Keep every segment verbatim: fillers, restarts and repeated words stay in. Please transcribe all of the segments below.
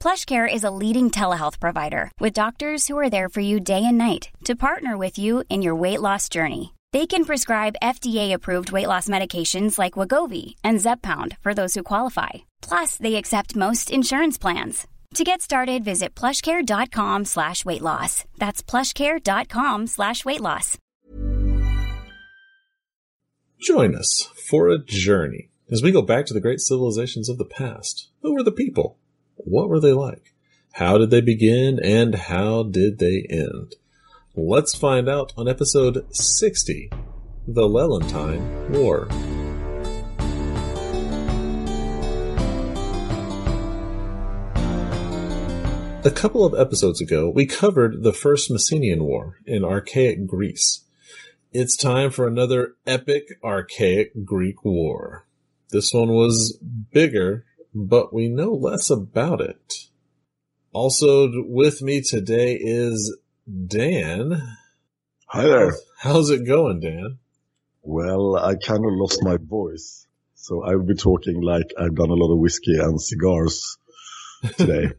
PlushCare is a leading telehealth provider with doctors who are there for you day and night to partner with you in your weight loss journey. They can prescribe F D A-approved weight loss medications like Wegovy and Zepbound for those who qualify. Plus, they accept most insurance plans. To get started, visit plushcare.com slash weight loss. That's plushcare.com slash weight loss. Join us for a journey as we go back to the great civilizations of the past. Who were the people? What were they like? How did they begin, and how did they end? Let's find out on episode sixty, The Lelantine War. A couple of episodes ago, we covered the First Messenian War in archaic Greece. It's time for another epic archaic Greek war. This one was bigger, but we know less about it. Also with me today is Dan. Hi there. How's it going, Dan? Well, I kind of lost my voice, so I'll be talking like I've done a lot of whiskey and cigars today.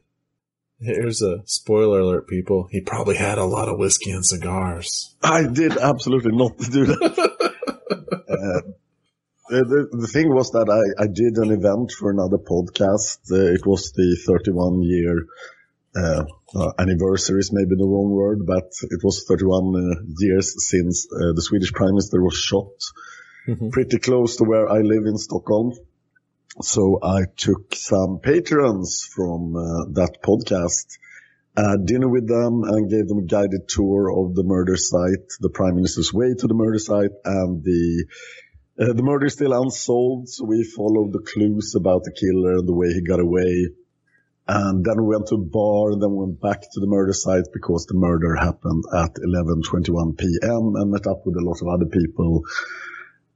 Here's a spoiler alert, people. He probably had a lot of whiskey and cigars. I did absolutely not do that. uh, The, the thing was that I, I did an event for another podcast. Uh, it was the thirty-one year uh, uh, anniversary, is maybe the wrong word, but it was thirty-one uh, years since uh, the Swedish Prime Minister was shot, mm-hmm. pretty close to where I live in Stockholm. So I took some patrons from uh, that podcast, uh, dinner with them, and gave them a guided tour of the murder site, the Prime Minister's way to the murder site, and the... Uh, the murder is still unsolved, so we followed the clues about the killer and the way he got away. And then we went to a bar, and then went back to the murder site because the murder happened at eleven twenty-one p.m. and met up with a lot of other people.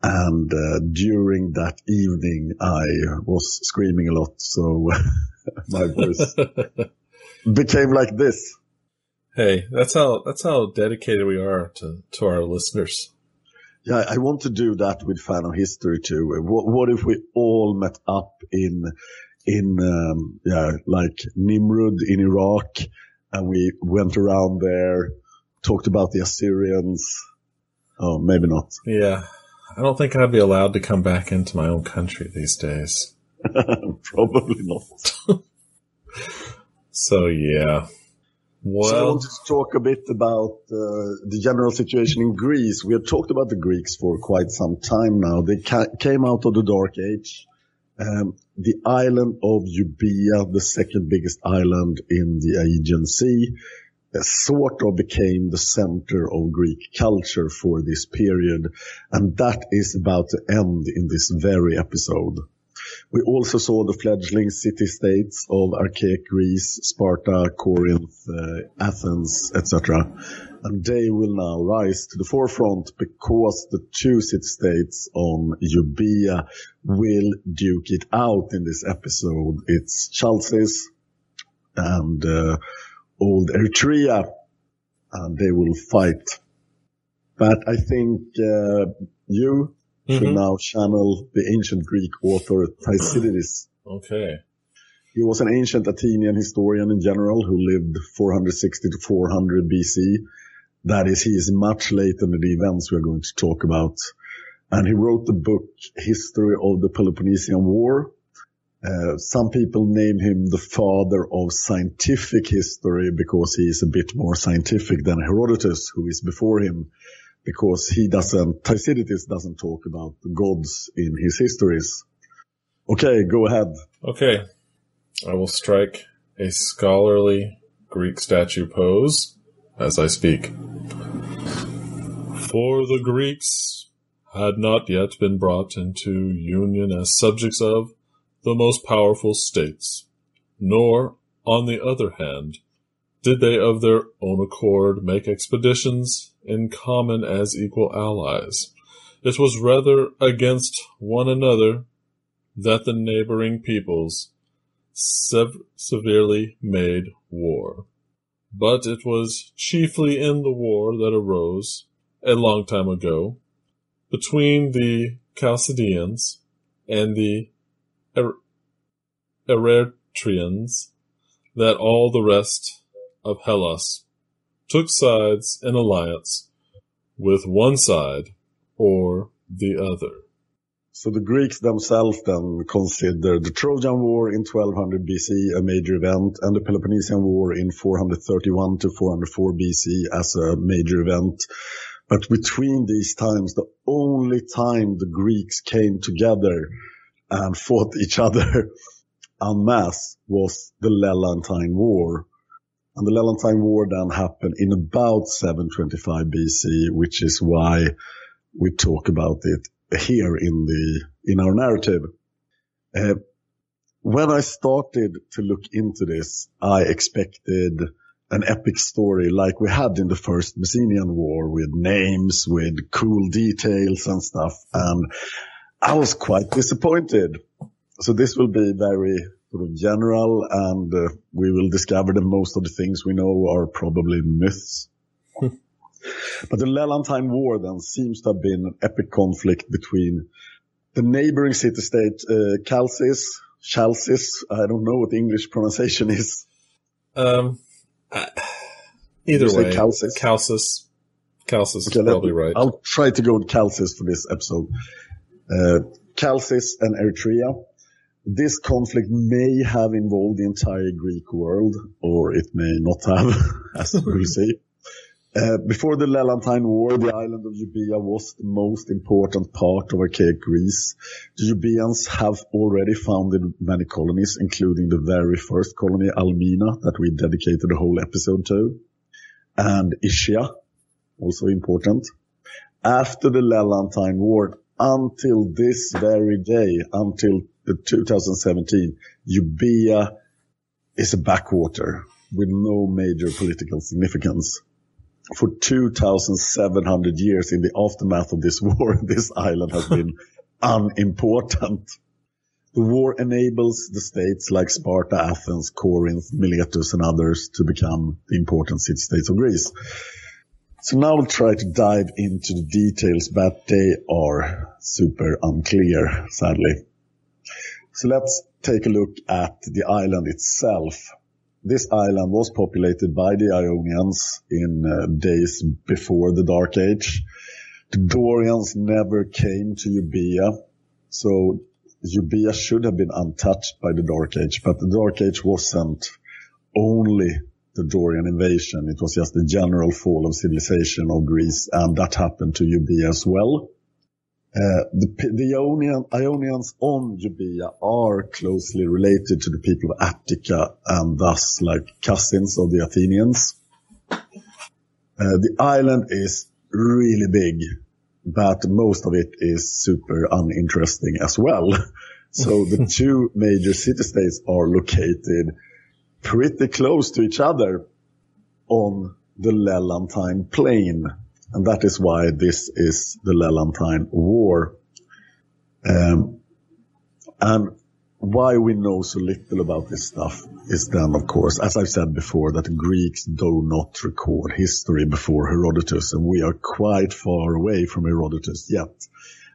And uh, during that evening, I was screaming a lot, so my voice became like this. Hey, that's how that's how dedicated we are to, to our listeners. Yeah, I want to do that with Fan of History too. What, what if we all met up in, in, um, yeah, like Nimrud in Iraq, and we went around there, talked about the Assyrians? Oh, maybe not. Yeah. I don't think I'd be allowed to come back into my own country these days. Probably not. So, yeah. Well, so I wanted to talk a bit about uh, the general situation in Greece. We have talked about the Greeks for quite some time now. They ca- came out of the Dark Age. Um, the island of Euboea, the second biggest island in the Aegean Sea, uh, sort of became the center of Greek culture for this period. And that is about to end in this very episode. We also saw the fledgling city-states of archaic Greece, Sparta, Corinth, uh, Athens, et cetera. And they will now rise to the forefront because the two city-states on Euboea will duke it out in this episode. It's Chalcis and uh, old Eretria, and they will fight. But I think uh, you... Mm-hmm. should now channel the ancient Greek author Thucydides. Okay. He was an ancient Athenian historian in general who lived four sixty to four hundred B C. That is, he is much later than the events we are going to talk about. And he wrote the book History of the Peloponnesian War. Uh, some people name him the father of scientific history because he is a bit more scientific than Herodotus, who is before him. because he doesn't, Thucydides doesn't talk about the gods in his histories. Okay, go ahead. Okay. I will strike a scholarly Greek statue pose as I speak. For the Greeks had not yet been brought into union as subjects of the most powerful states, nor, on the other hand, did they of their own accord make expeditions in common as equal allies. It was rather against one another that the neighboring peoples sev- severely made war. But it was chiefly in the war that arose a long time ago between the Chalcidians and the er- Eretrians that all the rest of Hellas took sides in alliance with one side or the other. So the Greeks themselves then considered the Trojan War in twelve hundred B C a major event, and the Peloponnesian War in four thirty-one to four oh four B C as a major event. But between these times, the only time the Greeks came together and fought each other en masse was the Lelantine War. And the Lelantine War then happened in about seven twenty-five B C, which is why we talk about it here in the in our narrative. Uh, when I started to look into this, I expected an epic story like we had in the First Messenian War, with names, with cool details and stuff. And I was quite disappointed. So this will be very sort of general, and uh, we will discover that most of the things we know are probably myths. But the Lelantine War then seems to have been an epic conflict between the neighboring city-state uh, Chalcis, Chalcis, I don't know what the English pronunciation is. Um, I, either way, Chalcis, Chalcis, Chalcis okay, is probably me, right. I'll try to go with Chalcis for this episode. Uh, Chalcis and Eretria. This conflict may have involved the entire Greek world, or it may not have, as we'll see. Uh, before the Lelantine War, the island of Euboea was the most important part of archaic Greece. The Euboeans have already founded many colonies, including the very first colony, Al Mina, that we dedicated a whole episode to, and Ischia, also important. After the Lelantine War, until this very day, until the two thousand seventeen, Euboea is a backwater with no major political significance. For two thousand seven hundred years in the aftermath of this war, this island has been unimportant. The war enables the states like Sparta, Athens, Corinth, Miletus, and others to become the important city-states of Greece. So now we'll try to dive into the details, but they are super unclear, sadly. So let's take a look at the island itself. This island was populated by the Ionians in uh, days before the Dark Age. The Dorians never came to Euboea, so Euboea should have been untouched by the Dark Age, but the Dark Age wasn't only the Dorian invasion. It was just the general fall of civilization of Greece, and that happened to Euboea as well. Uh, the, the Ionian, Ionians on Euboea are closely related to the people of Attica and thus like cousins of the Athenians. Uh, the island is really big, but most of it is super uninteresting as well. So the two major city-states are located pretty close to each other on the Lelantine plain. And that is why this is the Lelantine War. Um, and why we know so little about this stuff is then, of course, as I've said before, that the Greeks do not record history before Herodotus, and we are quite far away from Herodotus yet.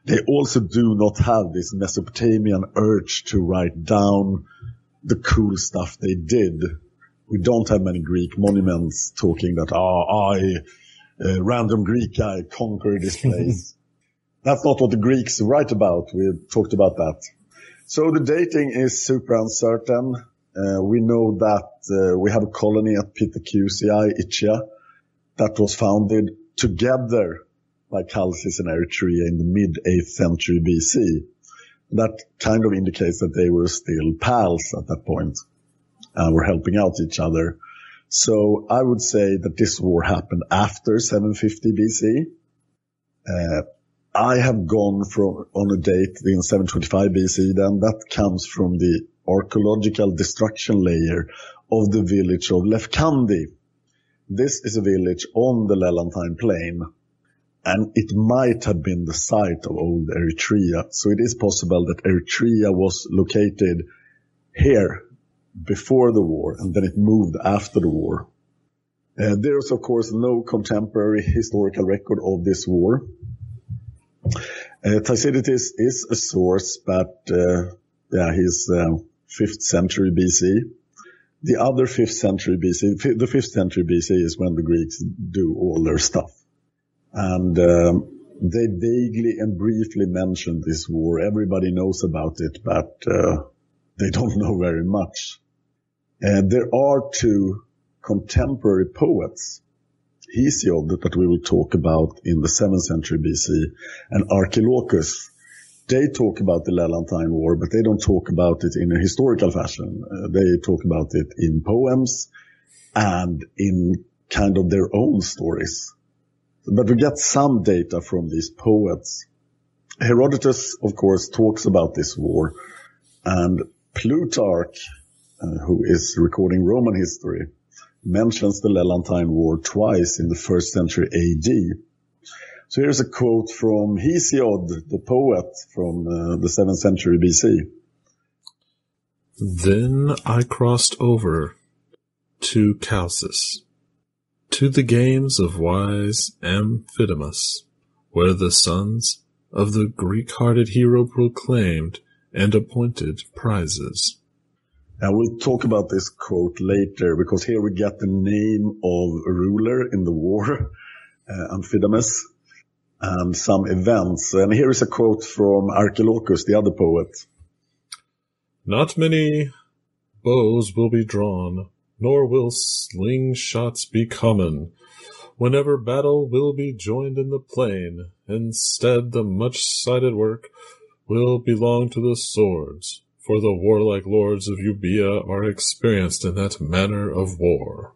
They also do not have this Mesopotamian urge to write down the cool stuff they did. We don't have many Greek monuments talking that, oh, I... Uh, random Greek guy conquered this place. That's not what the Greeks write about. We talked about that. So the dating is super uncertain. Uh, we know that uh, we have a colony at Pithecusae, Ischia, that was founded together by Chalcis and Eretria in the mid eighth century B C. That kind of indicates that they were still pals at that point and were helping out each other. So I would say that this war happened after seven fifty B C. Uh, I have gone from on a date in seven twenty-five B C, then that comes from the archaeological destruction layer of the village of Lefkandi. This is a village on the Lelantine plain, and it might have been the site of old Eretria. So it is possible that Eretria was located here before the war, and then it moved after the war. Uh, there is, of course, no contemporary historical record of this war. Uh, Thucydides is a source, but uh, yeah, he's uh, fifth century B C. The other fifth century B C, the fifth century B C is when the Greeks do all their stuff. And um, they vaguely and briefly mention this war. Everybody knows about it, but uh, they don't know very much. Uh, there are two contemporary poets, Hesiod, that we will talk about in the seventh century B C, and Archilochus. They talk about the Lelantine War, but they don't talk about it in a historical fashion. Uh, they talk about it in poems and in kind of their own stories. But we get some data from these poets. Herodotus, of course, talks about this war, and Plutarch, uh, who is recording Roman history, mentions the Lelantine War twice in the first century A D. So here's a quote from Hesiod, the poet, from uh, the seventh century B C. Then I crossed over to Chalcis, to the games of wise Amphidamas, where the sons of the Greek-hearted hero proclaimed and appointed prizes. Now we'll talk about this quote later, because here we get the name of a ruler in the war, uh, Amphidamas, and some events. And here is a quote from Archilochus, the other poet. Not many bows will be drawn, nor will slingshots be common, whenever battle will be joined in the plain. Instead, the much-cited work will belong to the swords, for the warlike lords of Euboea are experienced in that manner of war.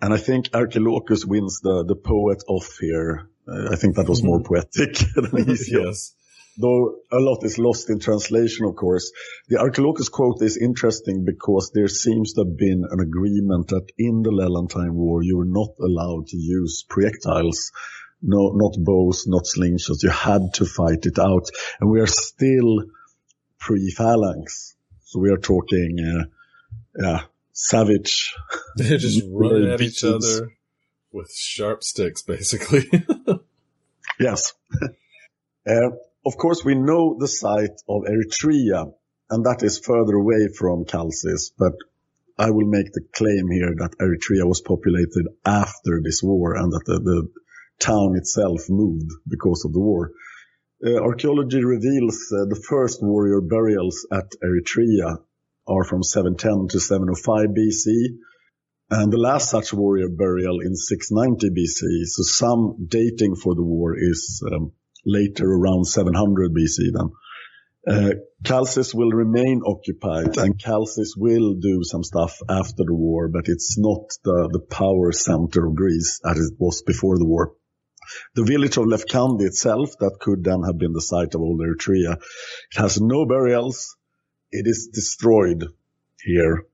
And I think Archilochus wins the, the poet off here. Uh, I think that was more poetic than Hesiod. Yes. Though a lot is lost in translation, of course. The Archilochus quote is interesting because there seems to have been an agreement that in the Lelantine War you were not allowed to use projectiles, no, not bows, not slingshots. You had to fight it out. And we are still pre-phalanx. So we are talking uh, yeah, savage. They just run at each other with sharp sticks, basically. Yes. uh, Of course, we know the site of Eretria, and that is further away from Chalcis, but I will make the claim here that Eretria was populated after this war and that the, the town itself moved because of the war. Uh, archaeology reveals uh, the first warrior burials at Eretria are from seven ten to seven oh five B C, and the last such warrior burial in six ninety B C, so some dating for the war is Um, later around seven hundred B C then. Uh, Chalcis will remain occupied, and Chalcis will do some stuff after the war, but it's not the, the power center of Greece as it was before the war. The village of Lefkandi itself, that could then have been the site of old Eretria, it has no burials. It is destroyed here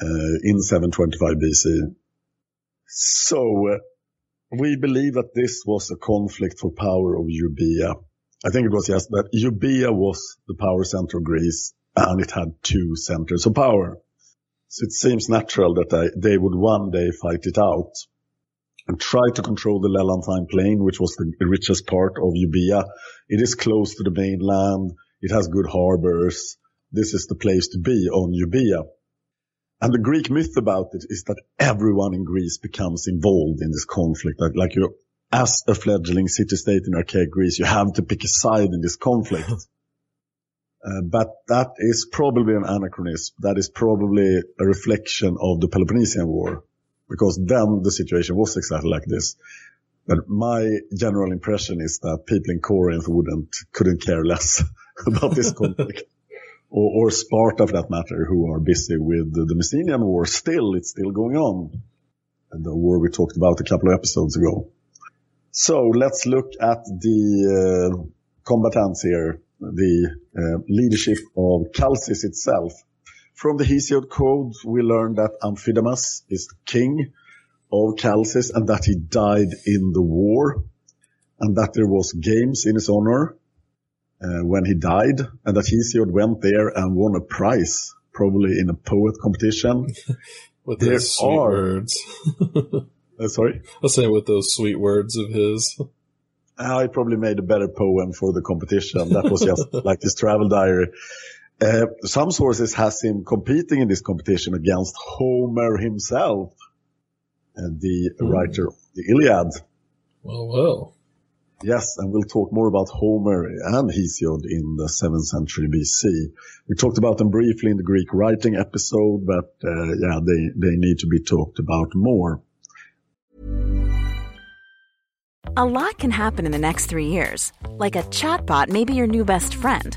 uh, in seven twenty-five B C. So Uh, we believe that this was a conflict for power of Euboea. I think it was, yes, that Euboea was the power center of Greece, and it had two centers of power. So it seems natural that they would one day fight it out and try to control the Lelantine plain, which was the richest part of Euboea. It is close to the mainland. It has good harbors. This is the place to be on Euboea. And the Greek myth about it is that everyone in Greece becomes involved in this conflict. Like, like you, as a fledgling city-state in archaic Greece, you have to pick a side in this conflict. uh, but that is probably an anachronism. That is probably a reflection of the Peloponnesian War, because then the situation was exactly like this. But my general impression is that people in Corinth wouldn't, couldn't care less about this conflict. Or, or Sparta, for that matter, who are busy with the, the Mycenaean War. Still, it's still going on. The war we talked about a couple of episodes ago. So let's look at the uh, combatants here, the uh, leadership of Chalcis itself. From the Hesiod Code, we learn that Amphidamas is the king of Chalcis and that he died in the war, and that there was games in his honor Uh, when he died, and that Hesiod went there and won a prize, probably in a poet competition. With there those sweet are... words. uh, sorry? I was saying with those sweet words of his. I probably made a better poem for the competition. That was just like his travel diary. Uh, some sources has him competing in this competition against Homer himself, uh, the mm. writer of the Iliad. Well, well. Yes, and we'll talk more about Homer and Hesiod in the seventh century B C. We talked about them briefly in the Greek writing episode, but uh, yeah, they, they need to be talked about more. A lot can happen in the next three years. Like a chatbot may be your new best friend.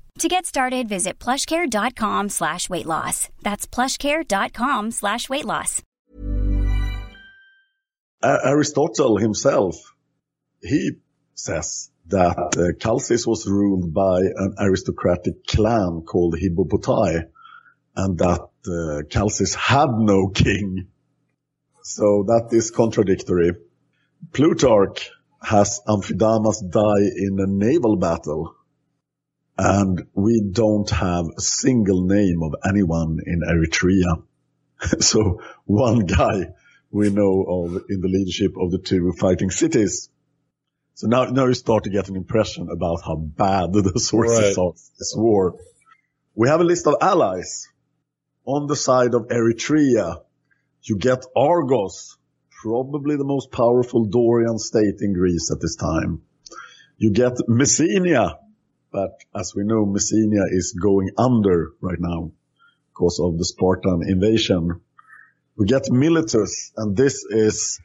To get started, visit plushcare.com slash weight loss. That's plushcare.com slash weight loss. Uh, Aristotle himself, he says that uh, Chalcis was ruled by an aristocratic clan called Hippobotai, and that uh, Chalcis had no king. So that is contradictory. Plutarch has Amphidamas die in a naval battle, and we don't have a single name of anyone in Eretria. So one guy we know of in the leadership of the two fighting cities. So now, now you start to get an impression about how bad the sources right. of this war. We have a list of allies. On the side of Eretria, you get Argos, probably the most powerful Dorian state in Greece at this time. You get Messenia, but as we know, Messenia is going under right now because of the Spartan invasion. We get Miletus, and this is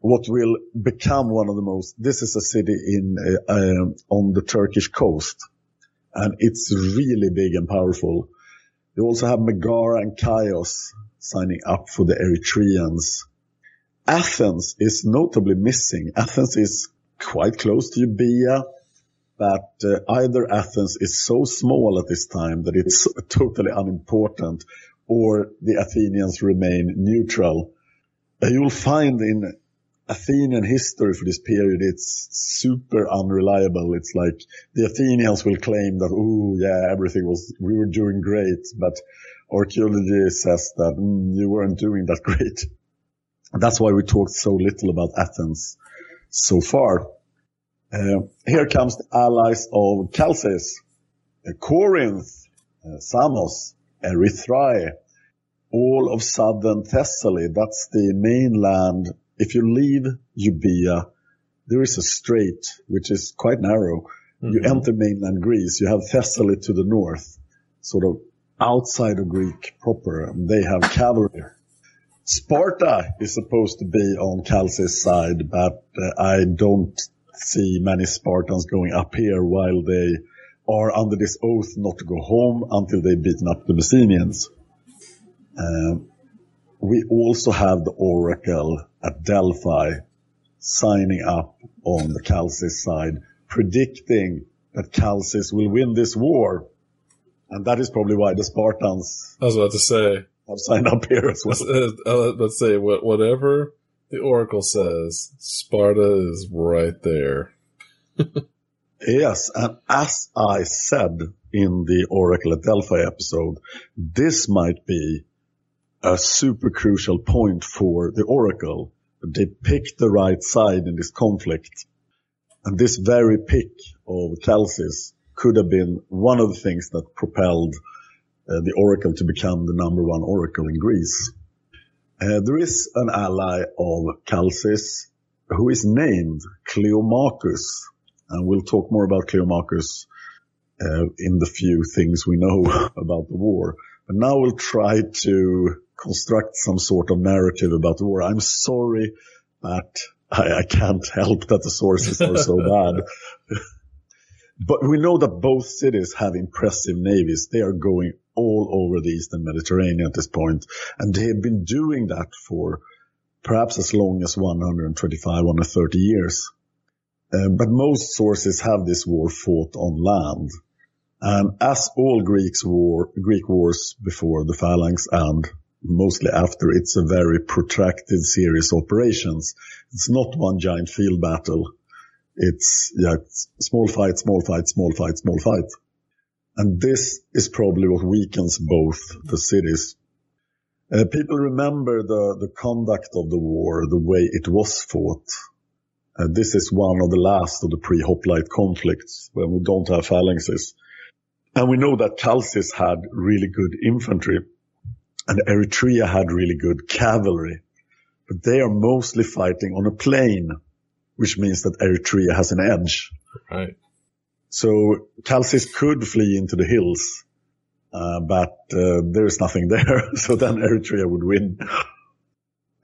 what will become one of the most, this is a city in, uh, um, on the Turkish coast, and it's really big and powerful. You also have Megara and Chios signing up for the Eretrians. Athens is notably missing. Athens is quite close to Euboea, but uh, either Athens is so small at this time that it's totally unimportant, or the Athenians remain neutral. Uh, you'll find in Athenian history for this period, it's super unreliable. It's like the Athenians will claim that, oh, yeah, everything was, we were doing great, but archaeology says that mm, you weren't doing that great. That's why we talked so little about Athens so far. Uh, here comes the allies of Chalcis, uh, Corinth, uh, Samos, Erythrae, all of southern Thessaly. That's the mainland. If you leave Euboea, there is a strait, which is quite narrow. Mm-hmm. You enter mainland Greece, you have Thessaly to the north, sort of outside of Greek proper. They have cavalry Sparta is supposed to be on Chalcis' side, but uh, I don't see many Spartans going up here while they are under this oath not to go home until they've beaten up the Messenians. Uh, we also have the oracle at Delphi signing up on the Chalcis side, predicting that Chalcis will win this war. And that is probably why the Spartans... I was about to say... I've signed up here as well. Uh, let's say whatever the oracle says, Sparta is right there. Yes, and as I said in the Oracle at Delphi episode, this might be a super crucial point for the oracle. They picked the right side in this conflict. And this very pick of Chalcis could have been one of the things that propelled Uh, the oracle to become the number one oracle in Greece. Uh, there is an ally of Chalcis who is named Cleomarcus, and we'll talk more about Cleomarcus uh, in the few things we know about the war. But now we'll try to construct some sort of narrative about the war. I'm sorry, but I, I can't help that the sources are so bad. But we know that both cities have impressive navies. They are going all over the Eastern Mediterranean at this point, and they have been doing that for perhaps as long as one hundred twenty-five, one hundred thirty years. Uh, but most sources have this war fought on land. And as all Greeks war, Greek wars before the Phalanx and mostly after, it's a very protracted series of operations. It's not one giant field battle. It's, yeah, it's small fight, small fight, small fight, small fight. And this is probably what weakens both the cities. Uh, people remember the, the conduct of the war, the way it was fought. Uh, this is one of the last of the pre-hoplite conflicts when we don't have phalanxes. And we know that Chalcis had really good infantry and Eretria had really good cavalry. But they are mostly fighting on a plain, which means that Eretria has an edge. Right. So Chalcis could flee into the hills, uh, but uh, there is nothing there. So then Eretria would win.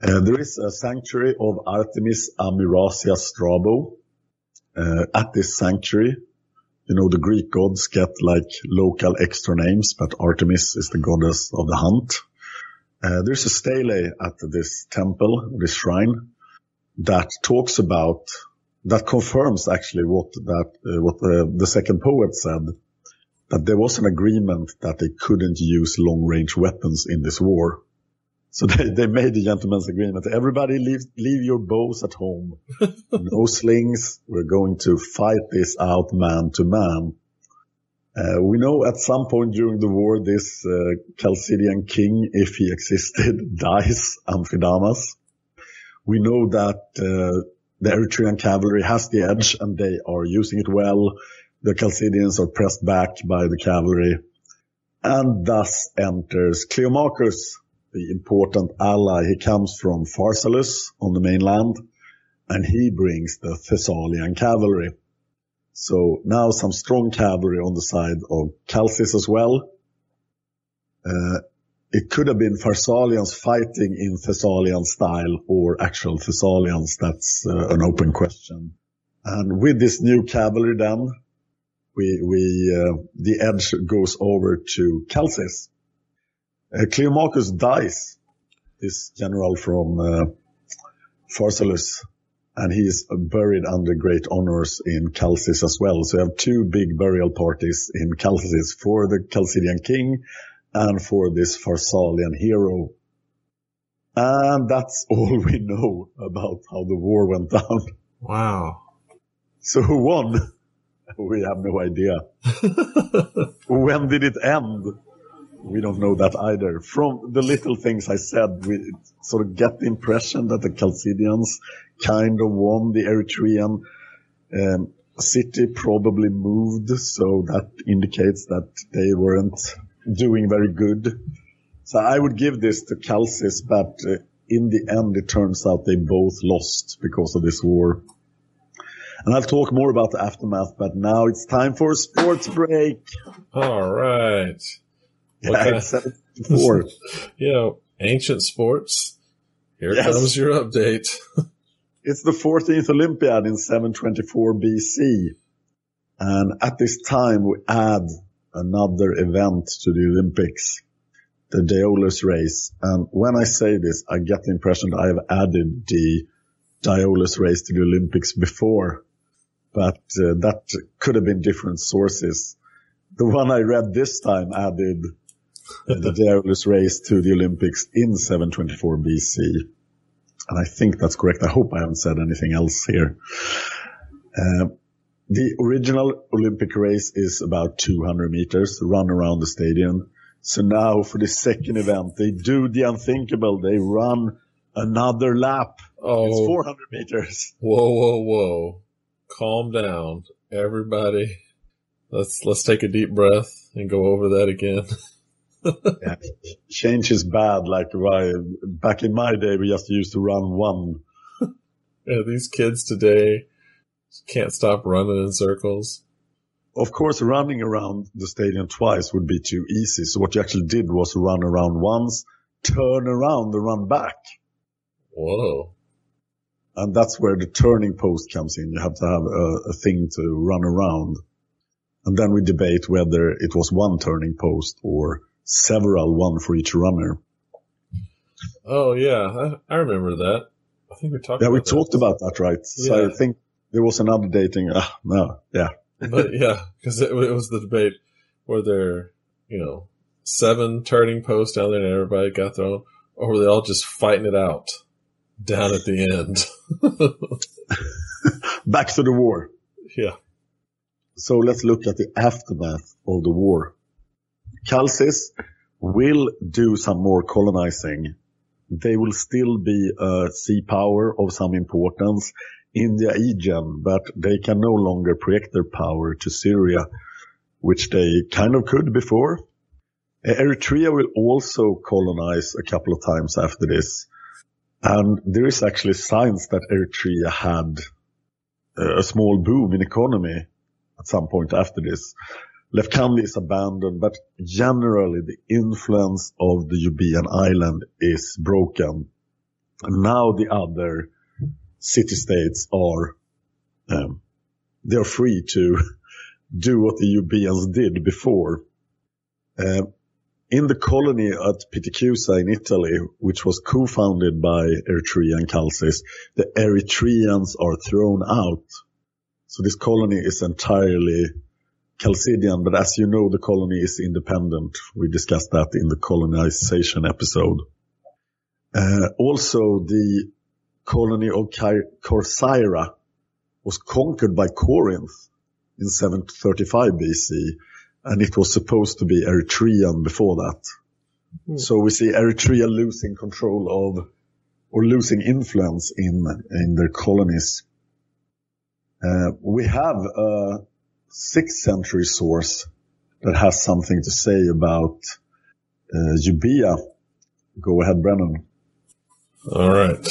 Uh, there is a sanctuary of Artemis Amurasia Strabo. Uh, at this sanctuary, you know, the Greek gods get like local extra names, but Artemis is the goddess of the hunt. Uh, there's a stele at this temple, this shrine, that talks about, that confirms actually what that uh, what uh, the second poet said, that there was an agreement that they couldn't use long-range weapons in this war. So they, they made the gentleman's agreement. Everybody leave leave your bows at home. No slings. We're going to fight this out man to man. Uh, we know at some point during the war, this uh, Chalcidian king, if he existed, dies, Amphidamas. We know that uh, the Eritrean cavalry has the edge and they are using it well. The Chalcidians are pressed back by the cavalry. And thus enters Cleomarcus, the important ally. He comes from Pharsalus on the mainland, and he brings the Thessalian cavalry. So now some strong cavalry on the side of Chalcis as well. Uh, It could have been Pharsalians fighting in Thessalian style or actual Thessalians. That's uh, an open question. And with this new cavalry then, we, we, uh, the edge goes over to Chalcis. Uh, Cleomarcus dies, this general from uh, Pharsalus, and he is buried under great honors in Chalcis as well. So we have two big burial parties in Chalcis for the Chalcidian king and for this Pharsalian hero. And that's all we know about how the war went down. Wow. So who won? We have no idea. When did it end? We don't know that either. From the little things I said, we sort of get the impression that the Chalcidians kind of won. The Eritrean um, city probably moved, so that indicates that they weren't doing very good. So I would give this to Chalcis, but uh, in the end it turns out they both lost because of this war. And I'll talk more about the aftermath, but now it's time for a sports break. All right. Yeah, okay. It's seven four. Yeah, ancient sports. Here yes. comes your update. It's the fourteenth Olympiad in seven twenty-four B C. And at this time, we add another event to the Olympics, the Diolus race. And when I say this, I get the impression that I have added the Diolus race to the Olympics before. But uh, that could have been different sources. The one I read this time added uh, the Diolus race to the Olympics in seven twenty-four B C. And I think that's correct. I hope I haven't said anything else here. Uh, the original Olympic race is about two hundred meters, run around the stadium. So now for the second event, they do the unthinkable. They run another lap. Oh, it's four hundred meters. Whoa, whoa, whoa. Calm down, everybody. Let's let's take a deep breath and go over that again. Yeah. Change is bad. Like why? Back in my day, we just used to run one. Yeah, these kids today can't stop running in circles. Of course, running around the stadium twice would be too easy. So what you actually did was run around once, turn around, and run back. Whoa. And that's where the turning post comes in. You have to have a, a thing to run around. And then we debate whether it was one turning post or several, one for each runner. Oh, yeah. I, I remember that. I think we talked yeah, about we that. Yeah, we talked about that, right? So yeah. I think there was an updating. Uh, no, yeah. But yeah, because it, it was the debate were there, you know, seven turning posts down there and everybody got thrown, or were they all just fighting it out down at the end? Back to the war. Yeah. So let's look at the aftermath of the war. Chalcis will do some more colonizing. They will still be a sea power of some importance in the Aegean, but they can no longer project their power to Syria, which they kind of could before. Eretria will also colonize a couple of times after this. And there is actually signs that Eretria had a small boom in economy at some point after this. Lefkandi is abandoned, but generally the influence of the Euboean island is broken. And now the other city-states are um, they're free to do what the Euboeans did before. Uh, in the colony at Pithecusae in Italy, which was co-founded by Eretria and Chalcis, the Eretrians are thrown out. So this colony is entirely Chalcidian, but as you know, the colony is independent. We discussed that in the colonization episode. Uh, also, the colony of Corsaira was conquered by Corinth in seven thirty-five B C, and it was supposed to be Eretrian before that. Mm. So we see Eretria losing control of, or losing influence in, in their colonies. Uh, we have a sixth century source that has something to say about uh, Euboea. Go ahead, Brennan. All right.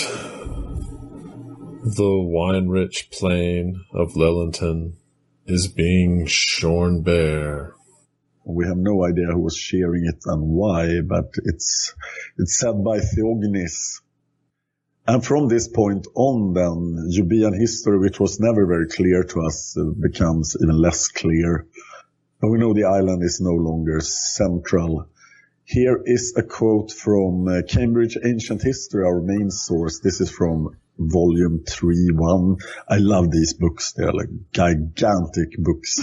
The wine-rich plain of Lelantine is being shorn bare. We have no idea who was shearing it and why, but it's it's said by Theognis. And from this point on, then, Euboean history, which was never very clear to us, becomes even less clear. But we know the island is no longer central. Here is a quote from uh, Cambridge Ancient History, our main source. This is from volume three one. I love these books. They're like gigantic books.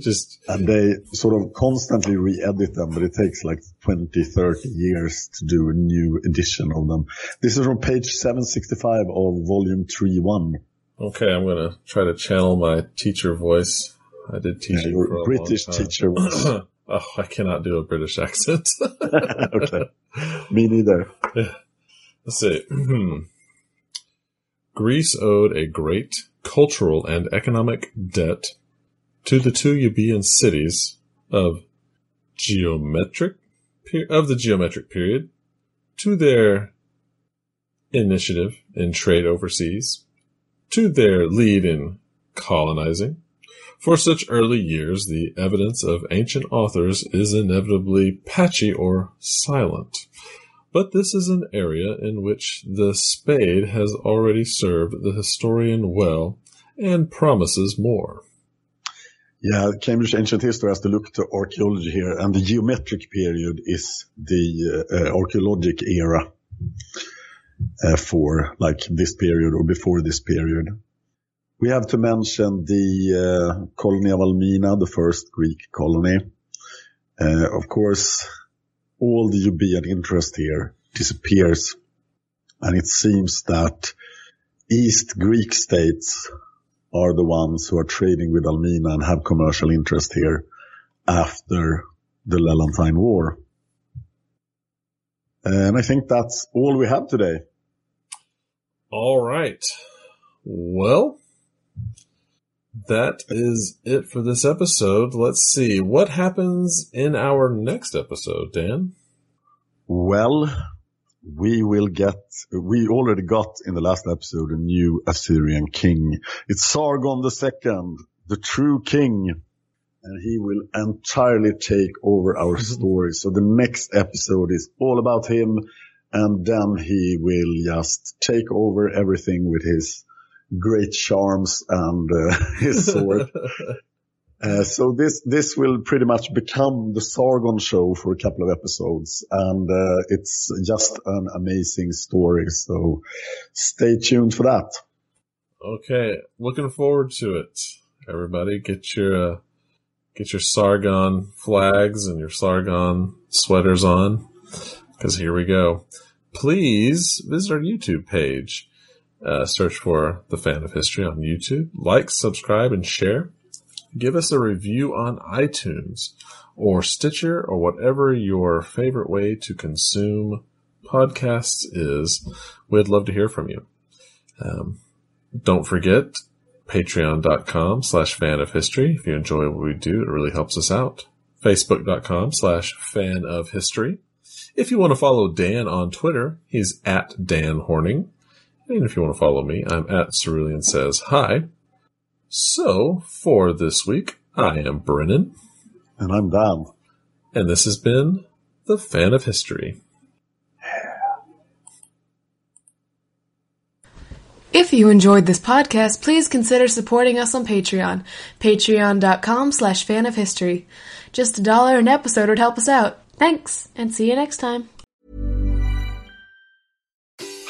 Just and they sort of constantly re-edit them, but it takes like twenty, thirty years to do a new edition of them. This is from page seven sixty-five of volume three one. Okay, I'm going to try to channel my teacher voice. I did teaching yeah, for a British long time. Teacher voice. Oh, I cannot do a British accent. Okay. Me neither. Yeah. Let's see. Greece owed a great cultural and economic debt to the two Euboean cities of geometric of the geometric period, to their initiative in trade overseas, to their lead in colonizing. For such early years, the evidence of ancient authors is inevitably patchy or silent. But this is an area in which the spade has already served the historian well and promises more. Yeah, Cambridge Ancient History has to look to archaeology here, and the geometric period is the uh, uh, archaeologic era uh, for like this period or before this period. We have to mention the uh, colony of Al Mina, the first Greek colony. Uh, of course, all the Euboean interest here disappears, and it seems that East Greek states are the ones who are trading with Al Mina and have commercial interest here after the Lelantine War. And I think that's all we have today. All right. Well, that is it for this episode. Let's see. What happens in our next episode, Dan? Well, we will get, we already got in the last episode a new Assyrian king. It's Sargon the Second, the true king, and he will entirely take over our story. So the next episode is all about him, and then he will just take over everything with his great charms and uh, his sword. Uh, so this this will pretty much become the Sargon show for a couple of episodes, and uh, it's just an amazing story, so stay tuned for that. Okay, looking forward to it, everybody. Get your uh, get your Sargon flags and your Sargon sweaters on, because here we go. Please visit our YouTube page. Uh, search for The Fan of History on YouTube. Like, subscribe, and share. Give us a review on iTunes or Stitcher or whatever your favorite way to consume podcasts is. We'd love to hear from you. Um, don't forget patreon.com slash fan of history. If you enjoy what we do, it really helps us out. Facebook.com slash fan of history. If you want to follow Dan on Twitter, he's at Dan Horning. And if you want to follow me, I'm at Cerulean Says Hi. So, for this week, I am Brennan. And I'm Dan. And this has been The Fan of History. If you enjoyed this podcast, please consider supporting us on Patreon. Patreon.com slash fan of history. Just a dollar an episode would help us out. Thanks, and see you next time.